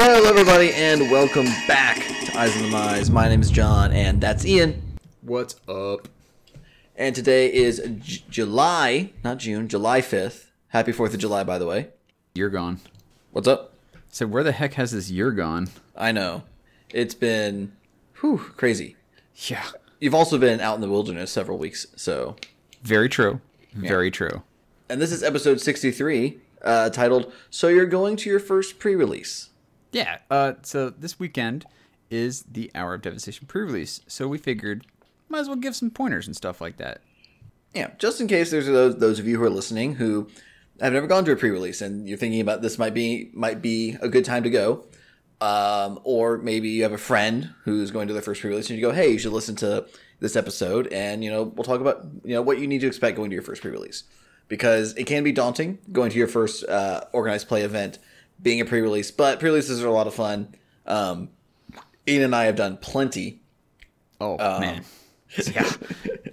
Hello everybody and welcome back to Eyes of the Mize. My name is John and that's Ian. What's up? And today is July 5th. Happy 4th of July, by the way. You're gone. What's up? So where the heck has this year gone? I know. It's been, crazy. Yeah. You've also been out in the wilderness several weeks, so. Very true. Yeah. Very true. And this is episode 63, titled, So You're Going to Your First Pre-Release. Yeah, so this weekend is the Hour of Devastation pre-release, so we figured might as well give some pointers and stuff like that. Yeah, just in case there's those of you who are listening who have never gone to a pre-release and you're thinking about this might be a good time to go, or maybe you have a friend who's going to their first pre-release and you go, hey, you should listen to this episode and we'll talk about what you need to expect going to your first pre-release, because it can be daunting going to your first organized play event being a pre-release, but pre-releases are a lot of fun. Ian and I have done plenty. Man. Yeah.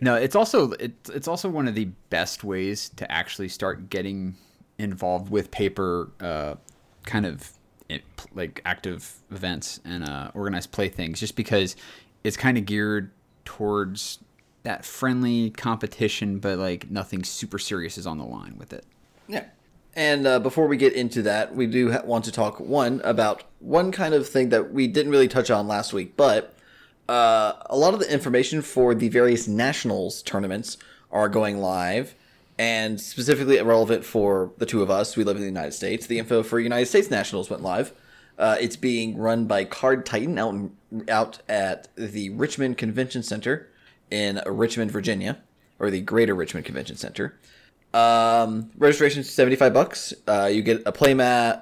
No, it's also one of the best ways to actually start getting involved with paper, kind of like active events and organized play things, just because it's kind of geared towards that friendly competition, but like nothing super serious is on the line with it. Yeah. And before we get into that, we do want to talk, about one kind of thing that we didn't really touch on last week, but a lot of the information for the various Nationals tournaments are going live, and specifically relevant for the two of us. We live in the United States. The info for United States Nationals went live. It's being run by Card Titan out at the Richmond Convention Center in Richmond, Virginia, or the Greater Richmond Convention Center. Registration is $75. You get a playmat,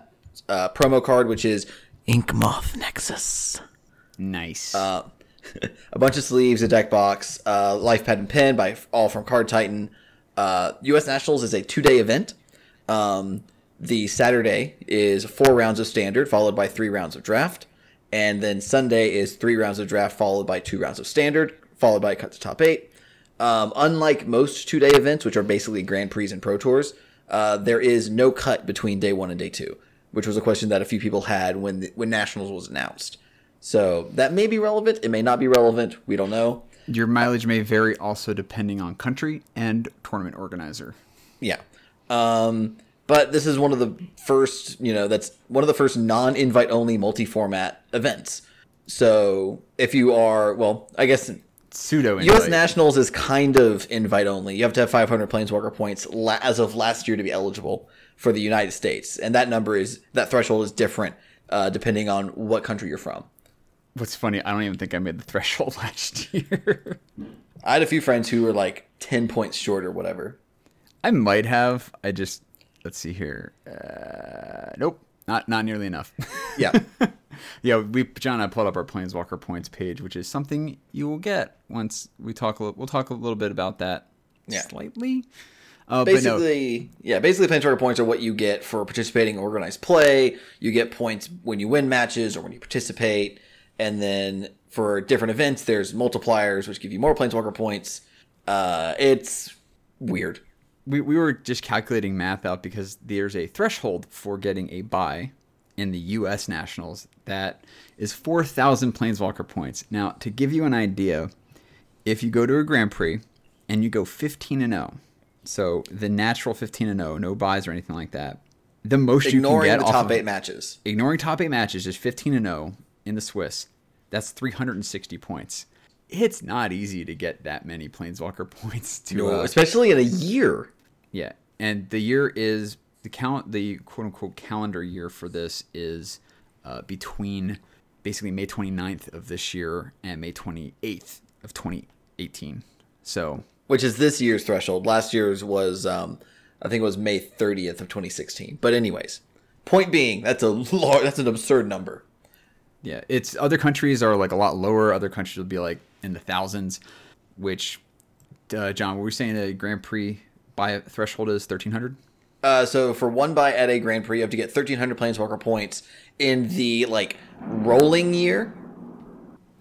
promo card, which is Inkmoth Nexus. Nice. A bunch of sleeves, a deck box, life pad and pen all from Card Titan. U.S. Nationals is a 2-day event. The Saturday is 4 rounds of standard followed by 3 rounds of draft, and then Sunday is 3 rounds of draft followed by 2 rounds of standard followed by a cut to top 8. Unlike most 2-day events, which are basically Grand Prix and Pro Tours, there is no cut between day 1 and day 2, which was a question that a few people had when Nationals was announced. So that may be relevant. It may not be relevant. We don't know. Your mileage may vary also depending on country and tournament organizer. Yeah. But this is one of the first, that's one of the first non-invite only multi-format events. So if you are, I guess... pseudo-invite. U.S. Nationals is kind of invite-only. You have to have 500 Planeswalker points as of last year to be eligible for the United States. And that threshold is different depending on what country you're from. What's funny, I don't even think I made the threshold last year. I had a few friends who were like 10 points short or whatever. I might have. Let's see here. Nope. Not nearly enough. Yeah. Yeah, John and I pulled up our Planeswalker points page, which is something you will get once we talk. We'll talk a little bit about that slightly. Basically Planeswalker points are what you get for participating in organized play. You get points when you win matches or when you participate. And then for different events, there's multipliers, which give you more Planeswalker points. It's weird. We were just calculating math out because there's a threshold for getting a buy in the U.S. Nationals that is 4,000 Planeswalker points. Now, to give you an idea, if you go to a Grand Prix and you go 15-0, so the natural 15-0, no buys or anything like that, the most ignoring you can get off of... Ignoring top 8 matches, just 15-0 in the Swiss, that's 360 points. It's not easy to get that many Planeswalker points to... especially in a year. Yeah, and the year is... The quote-unquote calendar year for this is between basically May 29th of this year and May 28th of 2018. So, which is this year's threshold. Last year's was, I think it was May 30th of 2016. But anyways, point being, that's an absurd number. Yeah, other countries are like a lot lower. Other countries will be like in the thousands, which, John, were we saying a Grand Prix buy threshold is 1,300? So for one buy at a Grand Prix, you have to get 1,300 Planeswalker points in the, rolling year.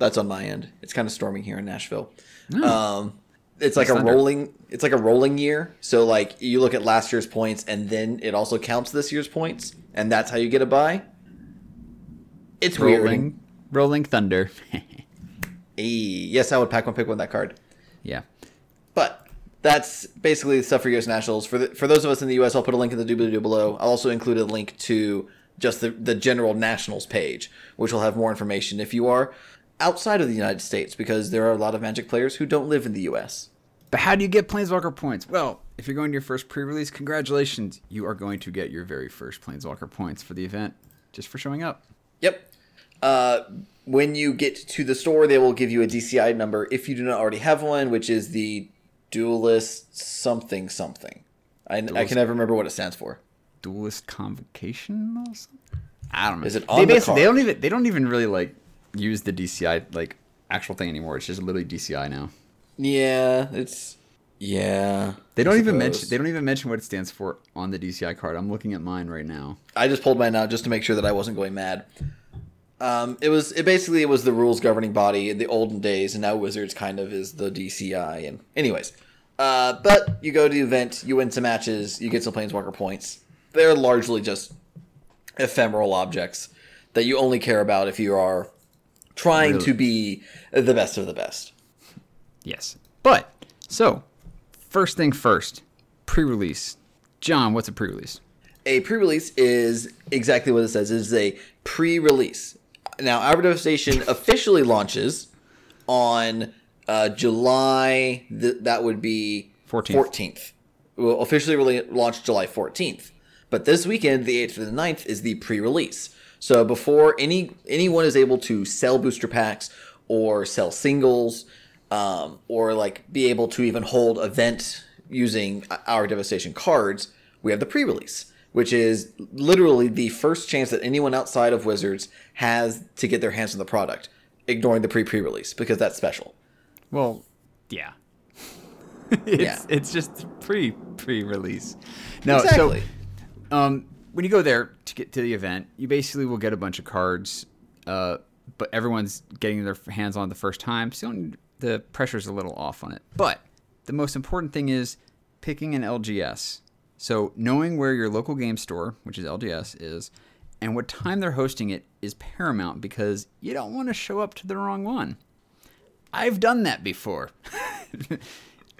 That's on my end. It's kind of storming here in Nashville. It's like a rolling year. So, you look at last year's points, and then it also counts this year's points, and that's how you get a buy. It's rolling, weird. Rolling Thunder. Yes, I would pack one, pick one, that card. Yeah. But that's basically the stuff for U.S. Nationals. For those of us in the U.S., I'll put a link in the doobly-doo below. I'll also include a link to just the general Nationals page, which will have more information if you are outside of the United States, because there are a lot of Magic players who don't live in the U.S. But how do you get Planeswalker points? Well, if you're going to your first pre-release, congratulations. You are going to get your very first Planeswalker points for the event just for showing up. Yep. When you get to the store, they will give you a DCI number if you do not already have one, which is the Duelist something something. I can never remember what it stands for. Duelist Convocation or something? I don't know. Is it on the card? They don't even really like use the DCI like actual thing anymore. It's just literally DCI now. Yeah, it's They don't even mention what it stands for on the DCI card. I'm looking at mine right now. I just pulled mine out just to make sure that I wasn't going mad. It was the rules governing body in the olden days, and now Wizards kind of is the DCI. And anyways, but you go to the event, you win some matches, you get some Planeswalker points. They're largely just ephemeral objects that you only care about if you are trying to be the best of the best. Yes. But so first thing first, pre-release. John, what's a pre-release? A pre-release is exactly what it says. It is a pre-release. Now, Hour of Devastation officially launches on July. That would be 14th. Will officially launch July 14th. But this weekend, the 8th through the 9th, is the pre-release. So before anyone is able to sell booster packs or sell singles, or like be able to even hold event using Hour of Devastation cards, we have the pre-release, which is literally the first chance that anyone outside of Wizards has to get their hands on the product, ignoring the pre-release, because that's special. Well, yeah. It's just pre-release. No, exactly. So when you go there to get to the event, you basically will get a bunch of cards, but everyone's getting their hands on the first time, so the pressure's a little off on it. But the most important thing is picking an LGS. So knowing where your local game store, which is LGS, is and what time they're hosting it is paramount, because you don't want to show up to the wrong one. I've done that before.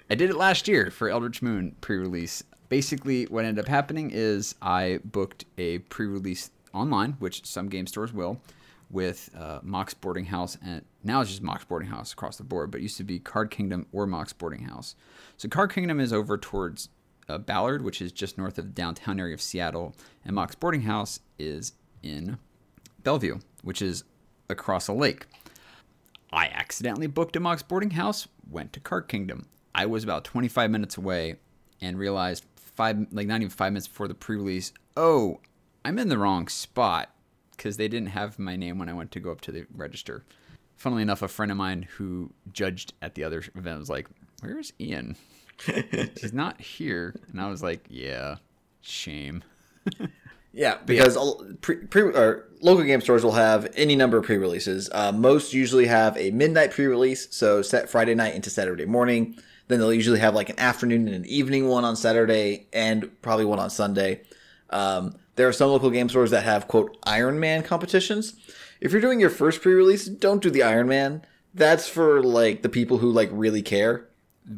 I did it last year for Eldritch Moon pre-release. Basically, what ended up happening is I booked a pre-release online, which some game stores will, with Mox Boarding House, and now it's just Mox Boarding House across the board, but it used to be Card Kingdom or Mox Boarding House. So Card Kingdom is over towards Ballard, which is just north of the downtown area of Seattle, and Mox Boarding House is in Bellevue, which is across a lake. I accidentally booked a Mox Boarding House, went to Card Kingdom. I was about 25 minutes away and realized not even 5 minutes before the pre-release, oh, I'm in the wrong spot, because they didn't have my name when I went to go up to the register. Funnily enough, a friend of mine who judged at the other event was like, "Where's Ian? He's not here." And I was like, yeah, shame. Yeah, because local game stores will have any number of pre-releases. Most usually have a midnight pre-release, so set Friday night into Saturday morning. Then they'll usually have like an afternoon and an evening one on Saturday, and probably one on Sunday. There are some local game stores that have, quote, Iron Man competitions. If you're doing your first pre-release, don't do the Iron Man. That's for like the people who like really care.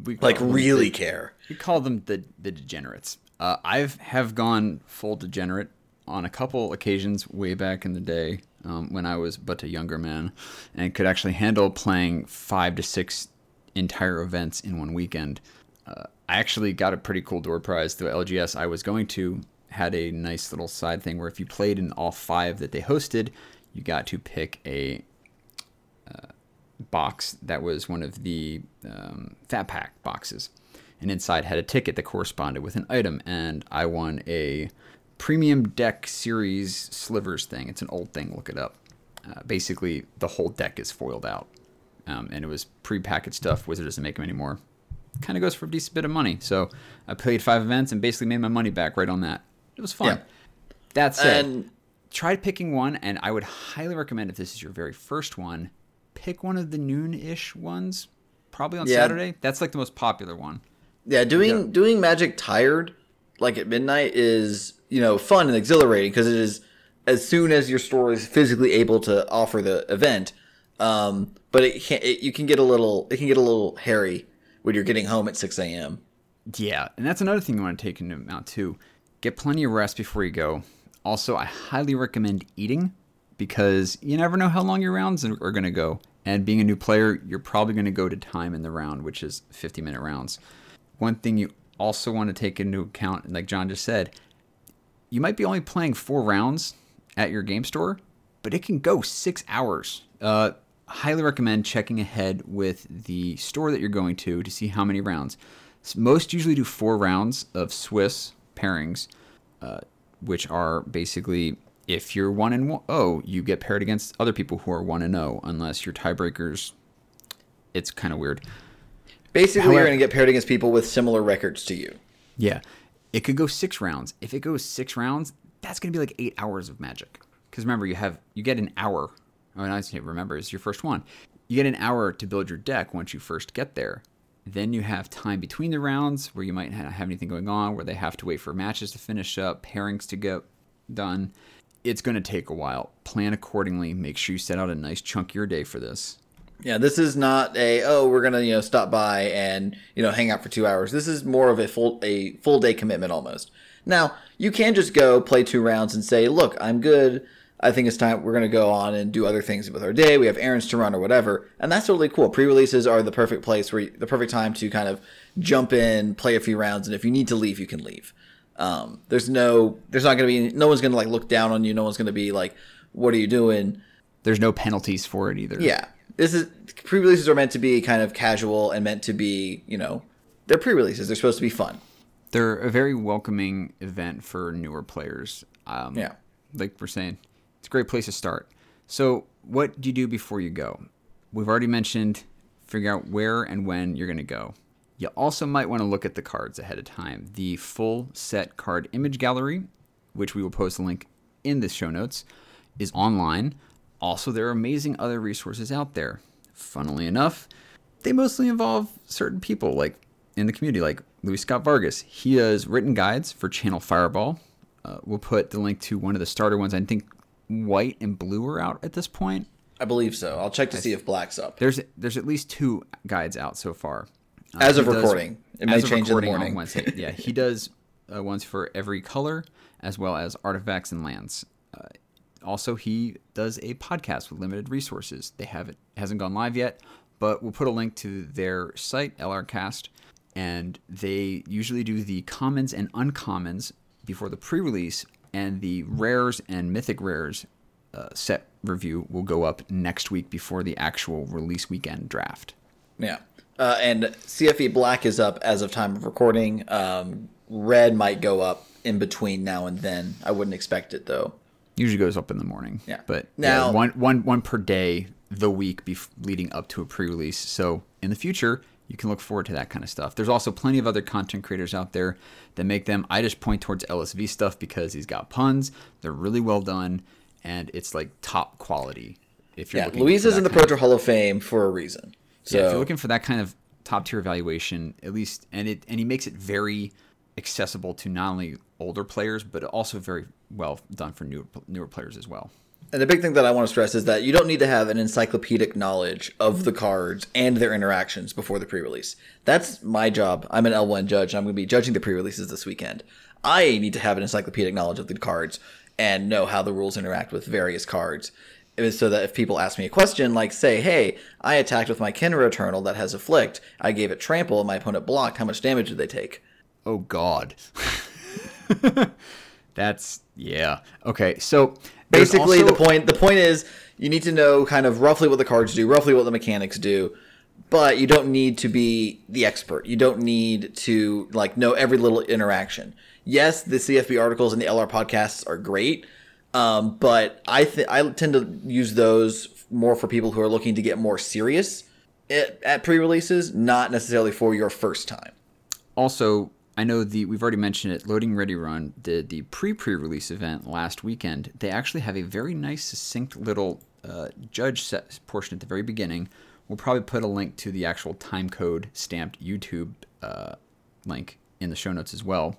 We call them the degenerates. I've gone full degenerate on a couple occasions way back in the day, when I was but a younger man and could actually handle playing 5 to 6 entire events in one weekend. I actually got a pretty cool door prize. The LGS I was going to had a nice little side thing where if you played in all 5 that they hosted, you got to pick a box that was one of the Fat Pack boxes, and inside had a ticket that corresponded with an item, and I won a Premium Deck Series Slivers thing. It's an old thing, look it up. Basically the whole deck is foiled out, and it was pre-packaged stuff. Wizard doesn't make them anymore. Kind of goes for a decent bit of money. So I played 5 events and basically made my money back right on that. It was fun. Yeah. That's it. Try picking one, and I would highly recommend, if this is your very first one, pick one of the noon-ish ones, probably on Saturday. That's like the most popular one. Yeah, doing Magic Tired, like at midnight, is, you know, fun and exhilarating, because it is as soon as your store is physically able to offer the event. But it can get a little hairy when you're getting home at 6 a.m. Yeah, and that's another thing you want to take into account too. Get plenty of rest before you go. Also, I highly recommend eating, because you never know how long your rounds are going to go. And being a new player, you're probably going to go to time in the round, which is 50-minute rounds. One thing you also want to take into account, like John just said, you might be only playing 4 rounds at your game store, but it can go 6 hours. Highly recommend checking ahead with the store that you're going to see how many rounds. Most usually do 4 rounds of Swiss pairings, which are basically, if you're 1-0, you get paired against other people who are 1-0, unless you're tiebreakers. It's kind of weird. Basically, however, you're going to get paired against people with similar records to you. Yeah. It could go 6 rounds. If it goes 6 rounds, that's going to be like 8 hours of Magic. Because remember, you get an hour. Oh, I just remember, it's your first one. You get an hour to build your deck once you first get there. Then you have time between the rounds where you might not have anything going on, where they have to wait for matches to finish up, pairings to get done. It's going to take a while. Plan accordingly. Make sure you set out a nice chunkier day for this. Yeah, this is not we're going to, stop by and, hang out for 2 hours. This is more of a full day commitment almost. Now, you can just go play 2 rounds and say, look, I'm good. I think it's time. We're going to go on and do other things with our day. We have errands to run or whatever. And that's totally cool. Pre-releases are the perfect place the perfect time to kind of jump in, play a few rounds. And if you need to leave, you can leave. No one's going to look down on you. No one's going to be like, what are you doing? There's no penalties for it either. Yeah. Pre-releases are meant to be kind of casual and meant to be, they're pre-releases. They're supposed to be fun. They're a very welcoming event for newer players. Yeah. Like we're saying, it's a great place to start. So what do you do before you go? We've already mentioned figure out where and when you're going to go. You also might want to look at the cards ahead of time. The full set card image gallery, which we will post a link in the show notes, is online. Also, there are amazing other resources out there. Funnily enough, they mostly involve certain people like in the community, like Louis Scott Vargas. He has written guides for Channel Fireball. We'll put the link to one of the starter ones. I think white and blue are out at this point. I believe so. I'll check to see if black's up. There's at least 2 guides out so far. As of recording. It may change in the morning. On Wednesday. Yeah, he does ones for every color, as well as artifacts and lands. Also, he does a podcast with Limited Resources. It hasn't gone live yet, but we'll put a link to their site, LRCast, and they usually do the commons and uncommons before the pre-release, and the rares and mythic rares set review will go up next week before the actual release weekend draft. Yeah. And CFE Black is up as of time of recording. Red might go up in between now and then. I wouldn't expect it, though. Usually goes up in the morning. Yeah. But now, one per day the week leading up to a pre-release. So in the future, you can look forward to that kind of stuff. There's also plenty of other content creators out there that make them. I just point towards LSV stuff because he's got puns. They're really well done, and it's like top quality. If you're looking Luis is in the Pro Tour Hall of Fame for a reason. So yeah, if you're looking for that kind of top-tier evaluation, at least, and he makes it very accessible to not only older players, but also very well done for newer players as well. And the big thing that I want to stress is that you don't need to have an encyclopedic knowledge of the cards and their interactions before the pre-release. That's my job. I'm an L1 judge, and I'm going to be judging the pre-releases this weekend. I need to have an encyclopedic knowledge of the cards and know how the rules interact with various cards. So that if people ask me a question, like, say, hey, I attacked with my Kenra Eternal that has Afflict. I gave it Trample, and my opponent blocked. How much damage did they take? Oh, God. That's, yeah. Okay, so basically the point is you need to know kind of roughly what the cards do, roughly what the mechanics do, but you don't need to be the expert. You don't need to, know every little interaction. Yes, the CFB articles and the LR podcasts are great, but I tend to use those more for people who are looking to get more serious at pre-releases, not necessarily for your first time. Also, I know we've already mentioned it, Loading Ready Run did the pre-release event last weekend. They actually have a very nice, succinct little judge set portion at the very beginning. We'll probably put a link to the actual time code stamped YouTube link in the show notes as well.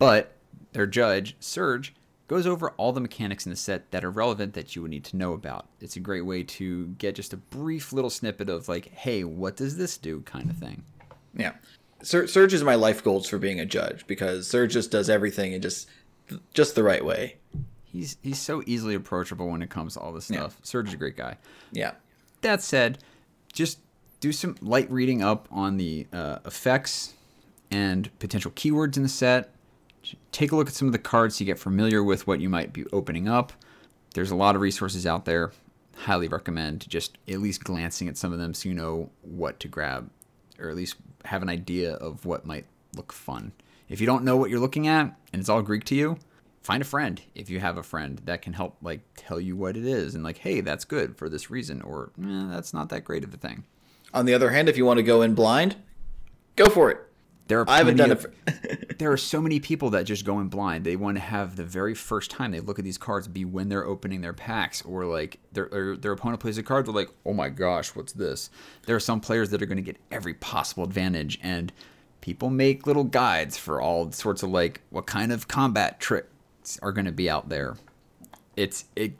But their judge, Serge, goes over all the mechanics in the set that are relevant that you would need to know about. It's a great way to get just a brief little snippet of like, hey, what does this do kind of thing. Yeah. Serge is my life goals for being a judge, because Serge just does everything in just the right way. He's so easily approachable when it comes to all this stuff. Yeah. Serge is a great guy. Yeah. That said, just do some light reading up on the effects and potential keywords in the set. Take a look at some of the cards to get familiar with what you might be opening up. There's a lot of resources out there. Highly recommend just at least glancing at some of them so you know what to grab, or at least have an idea of what might look fun. If you don't know what you're looking at and it's all Greek to you, find a friend if you have a friend that can help like tell you what it is and like, hey, that's good for this reason, or that's not that great of a thing. On the other hand, if you want to go in blind, go for it. There are so many people that just go in blind. They want to have the very first time they look at these cards be when they're opening their packs, or like their opponent plays a card, they're like, oh my gosh, what's this? There are some players that are going to get every possible advantage, and people make little guides for all sorts of like what kind of combat tricks are going to be out there.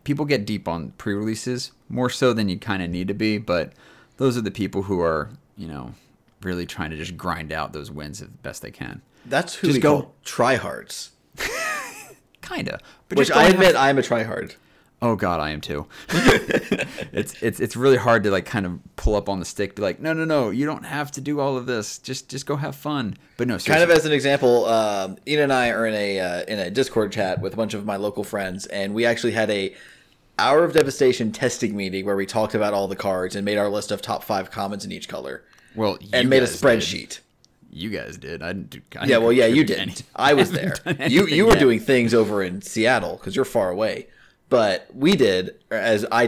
People get deep on pre-releases more so than you kind of need to be, but those are the people who are, really trying to just grind out those wins as best they can. That's who just we go call tryhards. Kinda, but which I admit I'm a tryhard. Oh God, I am too. It's really hard to like kind of pull up on the stick, be like, no, you don't have to do all of this. Just go have fun. But no, seriously. Kind of as an example, Ian and I are in a Discord chat with a bunch of my local friends, and we actually had a Hour of Devastation testing meeting where we talked about all the cards and made our list of top 5 commons in each color. Well, and made a spreadsheet. You guys did. I didn't do. You didn't. I was there. You were doing things over in Seattle because you're far away, but we did. I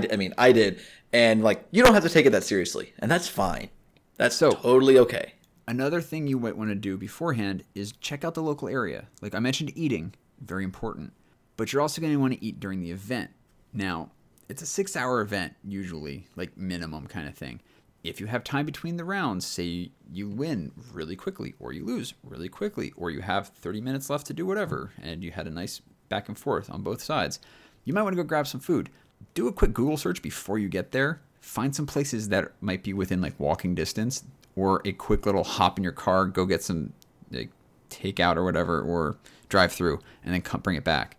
did, and like you don't have to take it that seriously, and that's fine. That's totally okay. Another thing you might want to do beforehand is check out the local area. Like I mentioned, eating, very important, but you're also going to want to eat during the event. Now, it's a 6-hour event usually, like minimum kind of thing. If you have time between the rounds, say you win really quickly, or you lose really quickly, or you have 30 minutes left to do whatever, and you had a nice back and forth on both sides, you might want to go grab some food. Do a quick Google search before you get there. Find some places that might be within like walking distance, or a quick little hop in your car, go get some like takeout or whatever, or drive through, and then bring it back.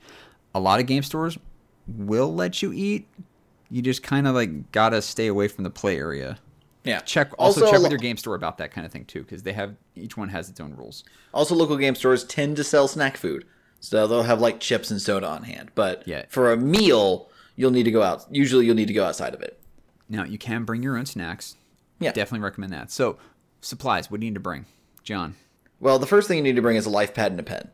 A lot of game stores will let you eat. You just kind of like got to stay away from the play area. Yeah. Check with your game store about that kind of thing too, because they have each one has its own rules. Also, local game stores tend to sell snack food, so they'll have like chips and soda on hand. But for a meal, you'll need to go out. Usually, you'll need to go outside of it. Now, you can bring your own snacks. Yeah, definitely recommend that. So, supplies. What do you need to bring, John? Well, the first thing you need to bring is a life pad and a pen,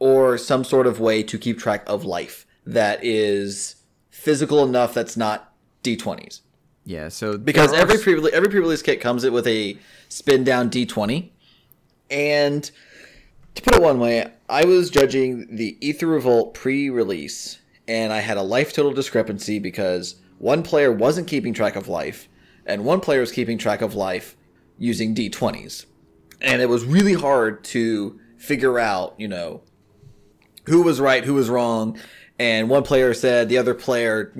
or some sort of way to keep track of life that is physical enough that's not D20s. Yeah, so because every pre-release kit comes with a spin down D20, and to put it one way, I was judging the Ether Revolt pre-release, and I had a life total discrepancy because one player wasn't keeping track of life, and one player was keeping track of life using D20s, and it was really hard to figure out, who was right, who was wrong, and one player said the other player,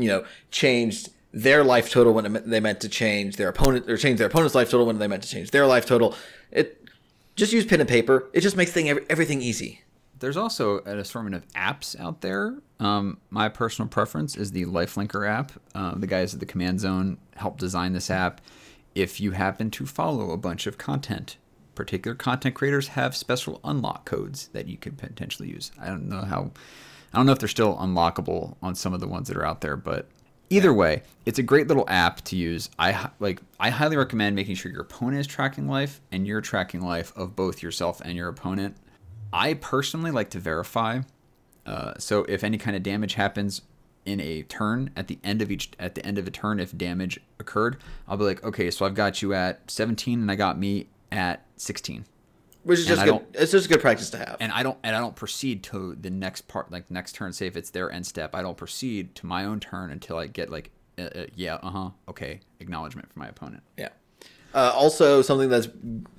changed their life total when they meant to change their opponent, or change their opponent's life total when they meant to change their life total. It just use pen and paper. It just makes everything easy. There's also an assortment of apps out there. My personal preference is the Lifelinker app. The guys at the Command Zone helped design this app. If you happen to follow a bunch of content, particular content creators have special unlock codes that you could potentially use. I don't know if they're still unlockable on some of the ones that are out there, but either way, it's a great little app to use. I highly recommend making sure your opponent is tracking life and you're tracking life of both yourself and your opponent. I personally like to verify. So if any kind of damage happens in a turn, at the end of a turn, if damage occurred, I'll be like, okay, so I've got you at 17 and I got me at 16. Which is just good. It's just good practice to have. And I don't proceed to the next part, like next turn. Say if it's their end step, I don't proceed to my own turn until I get like, acknowledgement from my opponent. Yeah. Also, something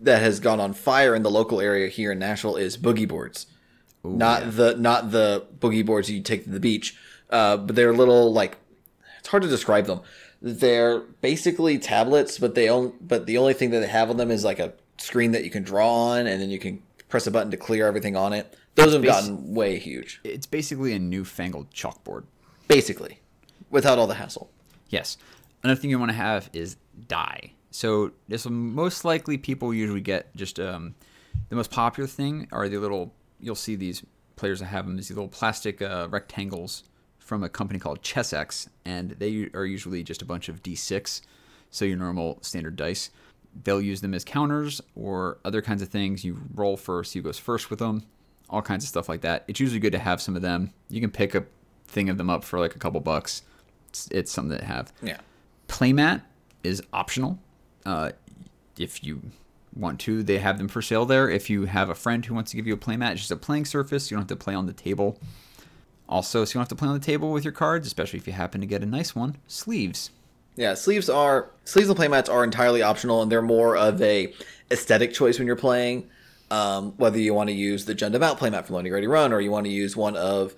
that has gone on fire in the local area here in Nashville is boogie boards. Ooh, not the not the boogie boards you take to the beach, but they're little, like, it's hard to describe them. They're basically tablets, but they own, but the only thing that they have on them is like a screen that you can draw on, and then you can press a button to clear everything on it. Those have gotten way huge. It's basically a newfangled chalkboard. Basically. Without all the hassle. Yes. Another thing you want to have is die. So this will most likely people usually get just the most popular thing are the little, you'll see these players that have them, these little plastic rectangles from a company called ChessX, and they are usually just a bunch of D6, so your normal standard dice. They'll use them as counters or other kinds of things. You roll first, who goes first with them, all kinds of stuff like that. It's usually good to have some of them. You can pick a thing of them up for like a couple bucks. It's something to have. Yeah. Playmat is optional. If you want to, they have them for sale there. If you have a friend who wants to give you a playmat, it's just a playing surface. You don't have to play on the table. Also, so you don't have to play on the table with your cards, especially if you happen to get a nice one. Sleeves. Yeah, sleeves and playmats are entirely optional, and they're more of a aesthetic choice when you're playing. Whether you want to use the Gundam Out playmat from Loading Ready Run, or you want to use one of,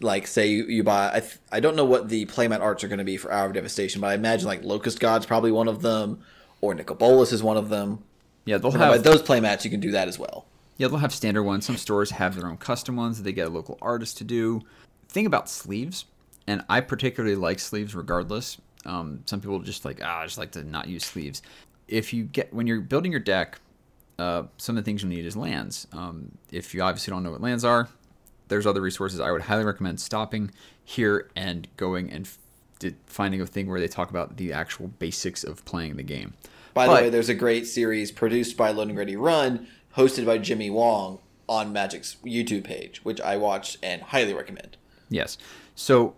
like, say you buy, I don't know what the playmat arts are going to be for Hour of Devastation, but I imagine like Locust God's probably one of them, or Nicol Bolas is one of them. Yeah, they'll have those playmats. You can do that as well. Yeah, they'll have standard ones. Some stores have their own custom ones that they get a local artist to do. Thing about sleeves, and I particularly like sleeves regardless. Some people just like, I just like to not use sleeves. If you get, when you're building your deck, some of the things you'll need is lands. If you obviously don't know what lands are, there's other resources. I would highly recommend stopping here and going and finding a thing where they talk about the actual basics of playing the game. By the way, there's a great series produced by Loading Ready Run, hosted by Jimmy Wong on Magic's YouTube page, which I watched and highly recommend. Yes. So,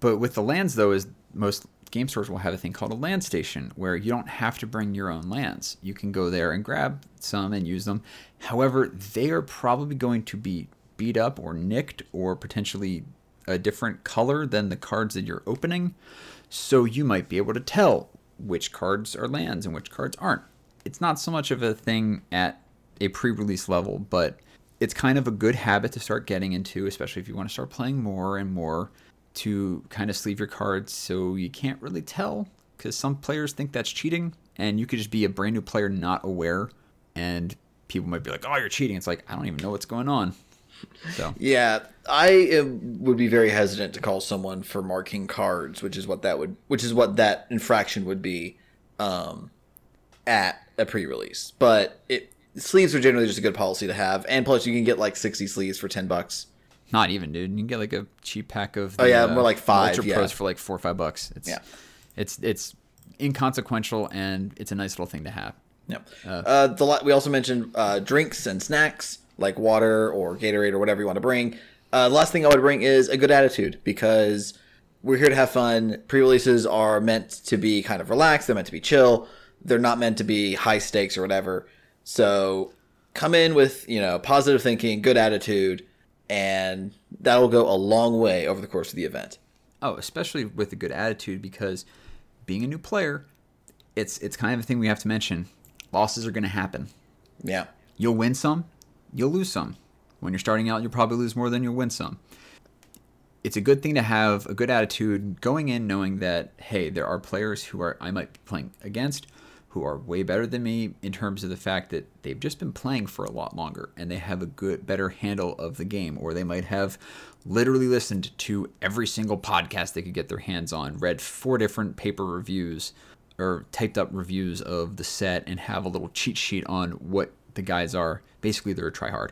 but with the lands though, is most game stores will have a thing called a land station where you don't have to bring your own lands. You can go there and grab some and use them. However, they are probably going to be beat up or nicked or potentially a different color than the cards that you're opening. So you might be able to tell which cards are lands and which cards aren't. It's not so much of a thing at a pre-release level, but it's kind of a good habit to start getting into, especially if you want to start playing more and more, to kind of sleeve your cards so you can't really tell, because some players think that's cheating, and you could just be a brand new player not aware, and people might be like, oh, you're cheating. It's like, I don't even know what's going on. So yeah, would be very hesitant to call someone for marking cards, which is what that infraction would be at a pre-release. But sleeves are generally just a good policy to have, and plus you can get like 60 sleeves for $10. Not even, dude. You can get like a cheap pack of more like 5 Ultra Pros for like $4 or $5. It's inconsequential, and it's a nice little thing to have. Yeah. We also mentioned drinks and snacks like water or Gatorade or whatever you want to bring. Last thing I would bring is a good attitude, because we're here to have fun. Pre-releases are meant to be kind of relaxed. They're meant to be chill. They're not meant to be high stakes or whatever. So come in with, positive thinking, good attitude, and that will go a long way over the course of the event. Oh, especially with a good attitude, because being a new player, it's kind of a thing we have to mention. Losses are going to happen. Yeah. You'll win some. You'll lose some. When you're starting out, you'll probably lose more than you'll win some. It's a good thing to have a good attitude going in, knowing that, hey, there are players I might be playing against who are way better than me in terms of the fact that they've just been playing for a lot longer and they have a better handle of the game, or they might have literally listened to every single podcast they could get their hands on, read 4 different paper reviews or typed up reviews of the set, and have a little cheat sheet on what the guys are. Basically, they're a tryhard.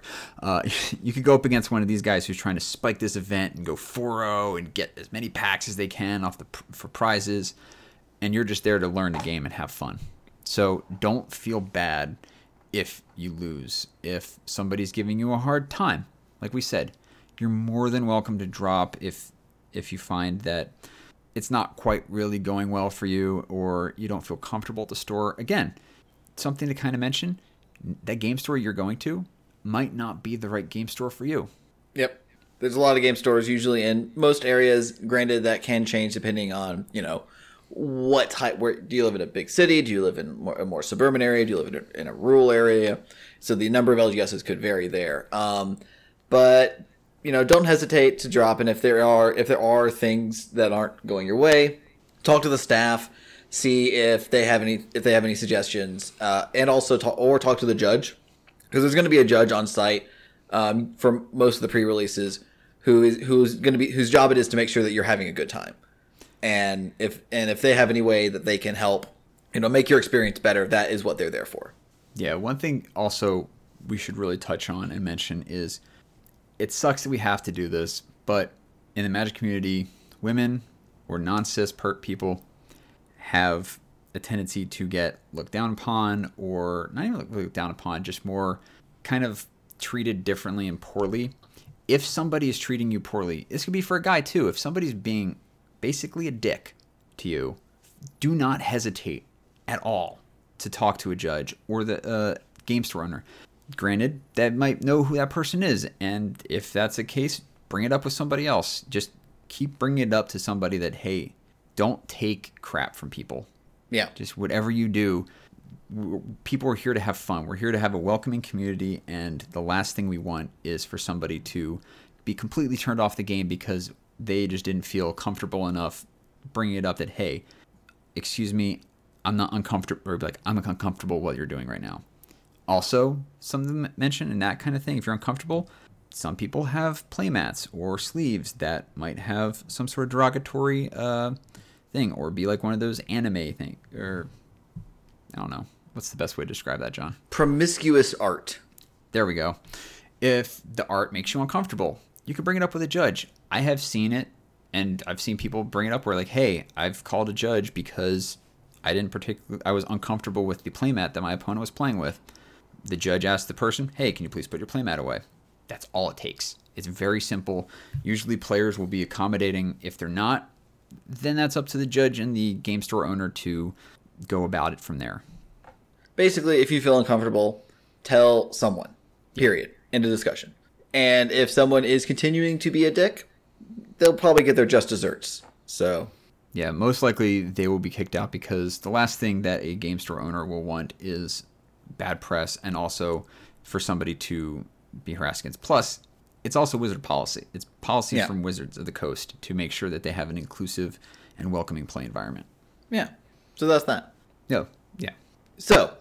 You could go up against one of these guys who's trying to spike this event and go 4-0 and get as many packs as they can for prizes, and you're just there to learn the game and have fun. So don't feel bad if you lose. If somebody's giving you a hard time, like we said, you're more than welcome to drop if you find that it's not quite really going well for you, or you don't feel comfortable at the store. Again, something to kind of mention. That game store you're going to might not be the right game store for you. Yep. There's a lot of game stores usually in most areas. Granted, that can change depending on, what type. Do you live in a big city? Do you live in a more suburban area? Do you live in a rural area? So the number of LGSs could vary there. But you know, don't hesitate to drop in if there are things that aren't going your way. Talk to the staff, see if they have any suggestions, and also talk to the judge, because there's going to be a judge on site for most of the pre-releases whose job it is to make sure that you're having a good time. And if they have any way that they can help, you know, make your experience better, that is what they're there for. Yeah, one thing also we should really touch on and mention is it sucks that we have to do this, but in the Magic community, women or non-cis people have a tendency to get looked down upon, or not even looked down upon, just more kind of treated differently and poorly. If somebody is treating you poorly, this could be for a guy too. If somebody's being basically a dick to you, do not hesitate at all to talk to a judge or the game store owner. Granted, that might know who that person is, and if that's the case, bring it up with somebody else. Just keep bringing it up to somebody that, hey, don't take crap from people. Yeah. Just whatever you do, people are here to have fun. We're here to have a welcoming community, and the last thing we want is for somebody to be completely turned off the game because they just didn't feel comfortable enough bringing it up that, hey, excuse me, I'm not uncomfortable, or like, I'm uncomfortable with what you're doing right now. Also, some of them mentioned and that kind of thing, if you're uncomfortable, some people have playmats or sleeves that might have some sort of derogatory thing, or be like one of those anime thing, or I don't know. What's the best way to describe that, John? Promiscuous art. There we go. If the art makes you uncomfortable, you can bring it up with a judge. I have seen it, and I've seen people bring it up where like, hey, I've called a judge because I was uncomfortable with the playmat that my opponent was playing with. The judge asked the person, hey, can you please put your playmat away? That's all it takes. It's very simple. Usually players will be accommodating. If they're not, then that's up to the judge and the game store owner to go about it from there. Basically, if you feel uncomfortable, tell someone, period. Yeah. End of discussion. And if someone is continuing to be a dick, they'll probably get their just desserts. So, yeah, most likely they will be kicked out, because the last thing that a game store owner will want is bad press, and also for somebody to be harassed against. Plus, it's also Wizard policy. It's policy from Wizards of the Coast to make sure that they have an inclusive and welcoming play environment. Yeah. So that's that. No. Yeah. So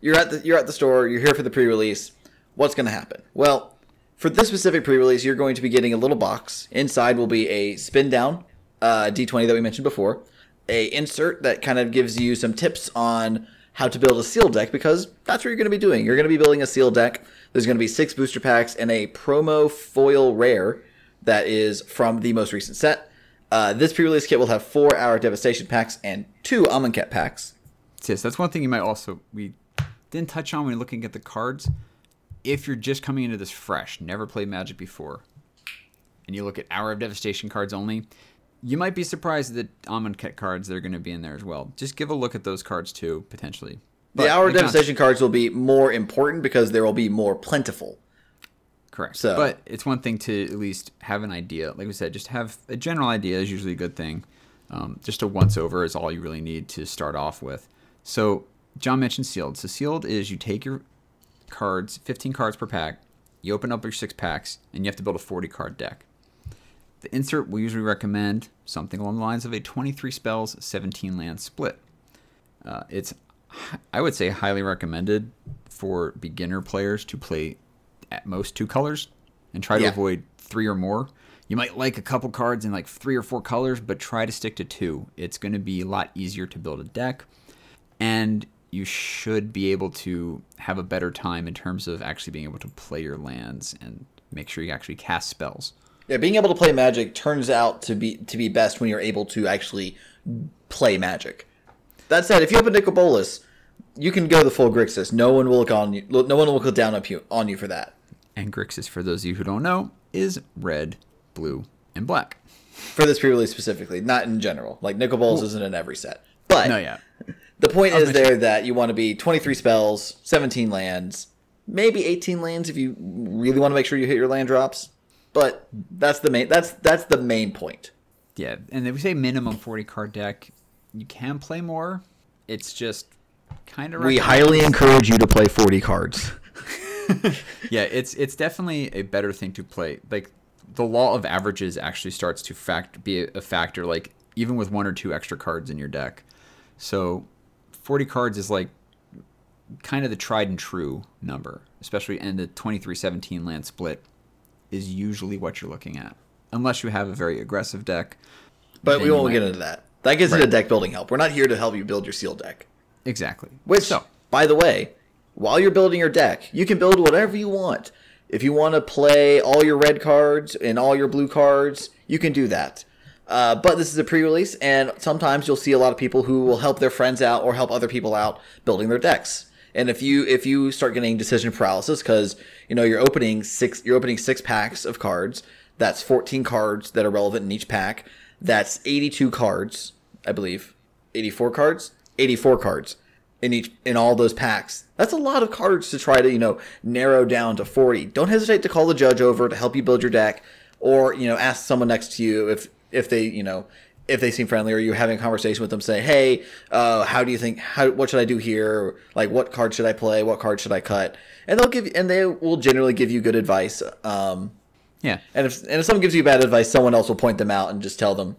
you're at the store. You're here for the pre-release. What's going to happen? Well, for this specific pre-release, you're going to be getting a little box. Inside will be a spin down D20 that we mentioned before, a insert that kind of gives you some tips on how to build a seal deck, because that's what you're going to be doing. You're going to be building a seal deck. There's going to be 6 booster packs and a promo foil rare that is from the most recent set. This pre-release kit will have 4 Hour of Devastation packs and 2 Amonkhet packs. Yes, that's one thing we didn't touch on when looking at the cards. If you're just coming into this fresh, never played Magic before, and you look at Hour of Devastation cards only, you might be surprised at the Amonkhet cards that are going to be in there as well. Just give a look at those cards too, potentially. But the Hour of Devastation cards will be more important because there will be more plentiful. Correct. So, but it's one thing to at least have an idea. Like we said, just have a general idea is usually a good thing. Just a once-over is all you really need to start off with. So John mentioned sealed. So sealed is you take your cards, 15 cards per pack, you open up your 6 packs, and you have to build a 40-card deck. The insert will usually recommend something along the lines of a 23 spells, 17 land split. It's, I would say, highly recommended for beginner players to play at most 2 colors and try to avoid 3 or more. You might like a couple cards in like 3 or 4 colors, but try to stick to 2. It's going to be a lot easier to build a deck, and you should be able to have a better time in terms of actually being able to play your lands and make sure you actually cast spells. Yeah, being able to play Magic turns out to be best when you're able to actually play Magic. That said, if you have a Nicol Bolas, you can go the full Grixis. No one will look on you. No one will look down on you for that. And Grixis, for those of you who don't know, is red, blue, and black. For this pre-release specifically, not in general. Like Nicol Bolas isn't in every set, but no, yeah. The point is there that you want to be 23 spells, 17 lands, maybe 18 lands if you really want to make sure you hit your land drops. But that's the main point. Yeah, and if we say minimum 40 card deck, you can play more. It's just kind of we highly encourage you to play 40 cards. Yeah, it's definitely a better thing to play. Like, the law of averages actually starts to be a factor, like, even with one or two extra cards in your deck. So 40 cards is, like, kind of the tried and true number, especially, and the 23-17 land split is usually what you're looking at, unless you have a very aggressive deck. But we won't get into that. That gets into deck building help. We're not here to help you build your sealed deck. Exactly. Which, by the way, while you're building your deck, you can build whatever you want. If you want to play all your red cards and all your blue cards, you can do that. But this is a pre-release, and sometimes you'll see a lot of people who will help their friends out or help other people out building their decks. And if you start getting decision paralysis because, you know, you're opening six packs of cards, that's 14 cards that are relevant in each pack. That's 82 cards, I believe. 84 cards? 84 cards in all those packs. That's a lot of cards to try to, you know, narrow down to 40. Don't hesitate to call the judge over to help you build your deck, or, you know, ask someone next to you if they, you know, if they seem friendly, or you're having a conversation with them, say, hey, how do you think, what should I do here? Like, what card should I play? What card should I cut? And they will generally give you good advice. Yeah. And if someone gives you bad advice, someone else will point them out and just tell them,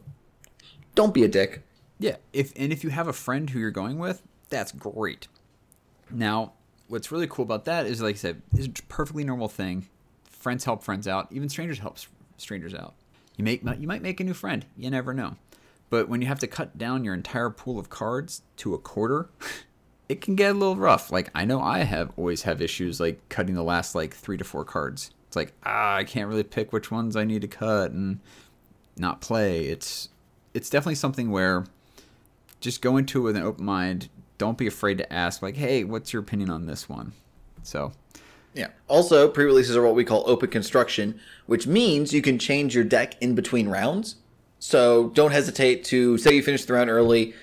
don't be a dick. Yeah. If you have a friend who you're going with, that's great. Now, what's really cool about that is, like I said, it's a perfectly normal thing. Friends help friends out. Even strangers help strangers out. You might make a new friend. You never know. But when you have to cut down your entire pool of cards to a quarter, it can get a little rough. Like, I know I always have issues, like, cutting the last, like, 3 to 4 cards. Like, I can't really pick which ones I need to cut and not play. It's definitely something where just go into it with an open mind. Don't be afraid to ask, like, hey, what's your opinion on this one? So, yeah. Also, pre-releases are what we call open construction, which means you can change your deck in between rounds. So don't hesitate to, say you finish the round early,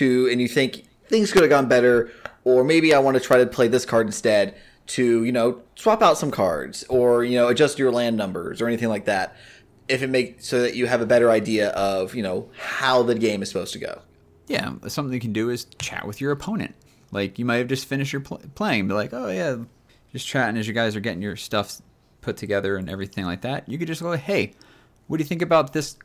and you think things could have gone better, or maybe I want to try to play this card instead, to, you know, swap out some cards, or, you know, adjust your land numbers or anything like that, if it makes so that you have a better idea of, you know, how the game is supposed to go. Yeah, something you can do is chat with your opponent. Like, you might have just finished your playing, be like, oh yeah, just chatting as you guys are getting your stuff put together and everything like that. You could just go, hey, what do you think about this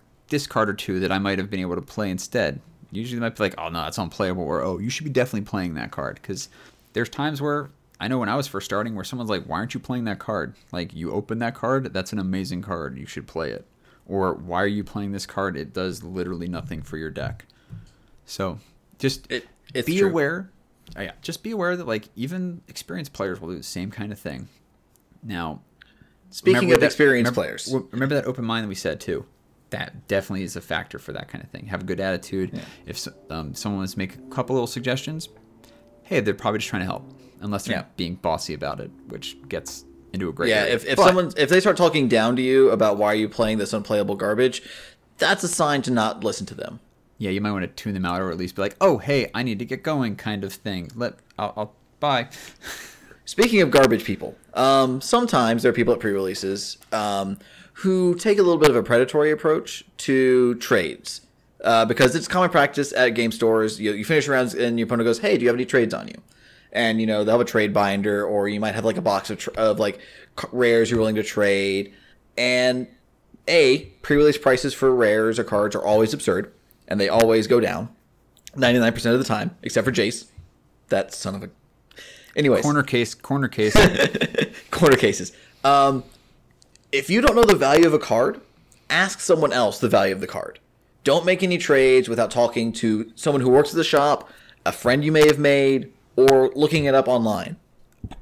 card or two that I might have been able to play instead? Usually they might be like, oh no, that's unplayable, or oh, you should be definitely playing that card, because there's times where, I know when I was first starting, where someone's like, why aren't you playing that card? Like, you open that card, that's an amazing card, you should play it. Or, why are you playing this card? It does literally nothing for your deck. So, just aware. Yeah, just be aware that, like, even experienced players will do the same kind of thing. Now, speaking of experienced players, remember that open mind that we said too. That definitely is a factor for that kind of thing. Have a good attitude. Yeah. If someone wants to make a couple little suggestions, hey, they're probably just trying to help. Unless they're being bossy about it, which gets into a great area. If they start talking down to you about why are you playing this unplayable garbage, that's a sign to not listen to them. Yeah, you might want to tune them out, or at least be like, oh, hey, I need to get going, kind of thing. I'll bye. Speaking of garbage people, sometimes there are people at pre-releases who take a little bit of a predatory approach to trades. Because it's common practice at game stores. You finish rounds and your opponent goes, hey, do you have any trades on you? And, you know, they'll have a trade binder, or you might have, like, a box of like, rares you're willing to trade. And, pre-release prices for rares or cards are always absurd, and they always go down 99% of the time, except for Jace. That son of a... Anyways. Corner case. Corner cases. If you don't know the value of a card, ask someone else the value of the card. Don't make any trades without talking to someone who works at the shop, a friend you may have made, or looking it up online.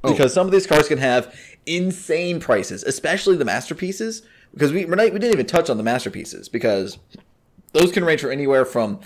Because some of these cards can have insane prices, especially the masterpieces. Because we didn't even touch on the masterpieces, because those can range from anywhere from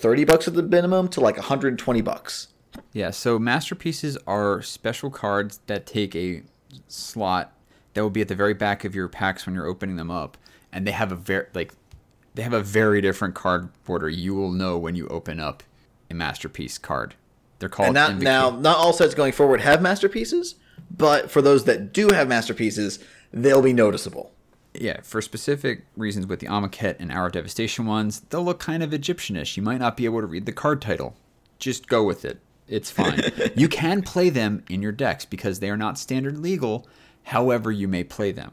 $30 at the minimum to like $120. Yeah, so masterpieces are special cards that take a slot that will be at the very back of your packs when you're opening them up, and they have a very different card border. You will know when you open up a masterpiece card. They're called not all sets going forward have masterpieces, but for those that do have masterpieces, they'll be noticeable. Yeah, for specific reasons with the Amonkhet and Hour of Devastation ones, they'll look kind of Egyptianish. You might not be able to read the card title. Just go with it. It's fine. You can play them in your decks because they are not standard legal, however you may play them.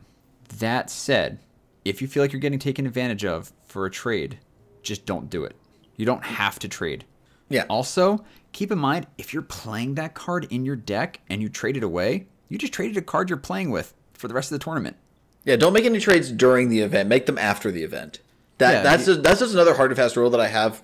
That said, if you feel like you're getting taken advantage of for a trade, just don't do it. You don't have to trade. Yeah. Also, keep in mind, if you're playing that card in your deck and you trade it away, you just traded a card you're playing with for the rest of the tournament. Yeah, don't make any trades during the event. Make them after the event. That's just another hard and fast rule that I have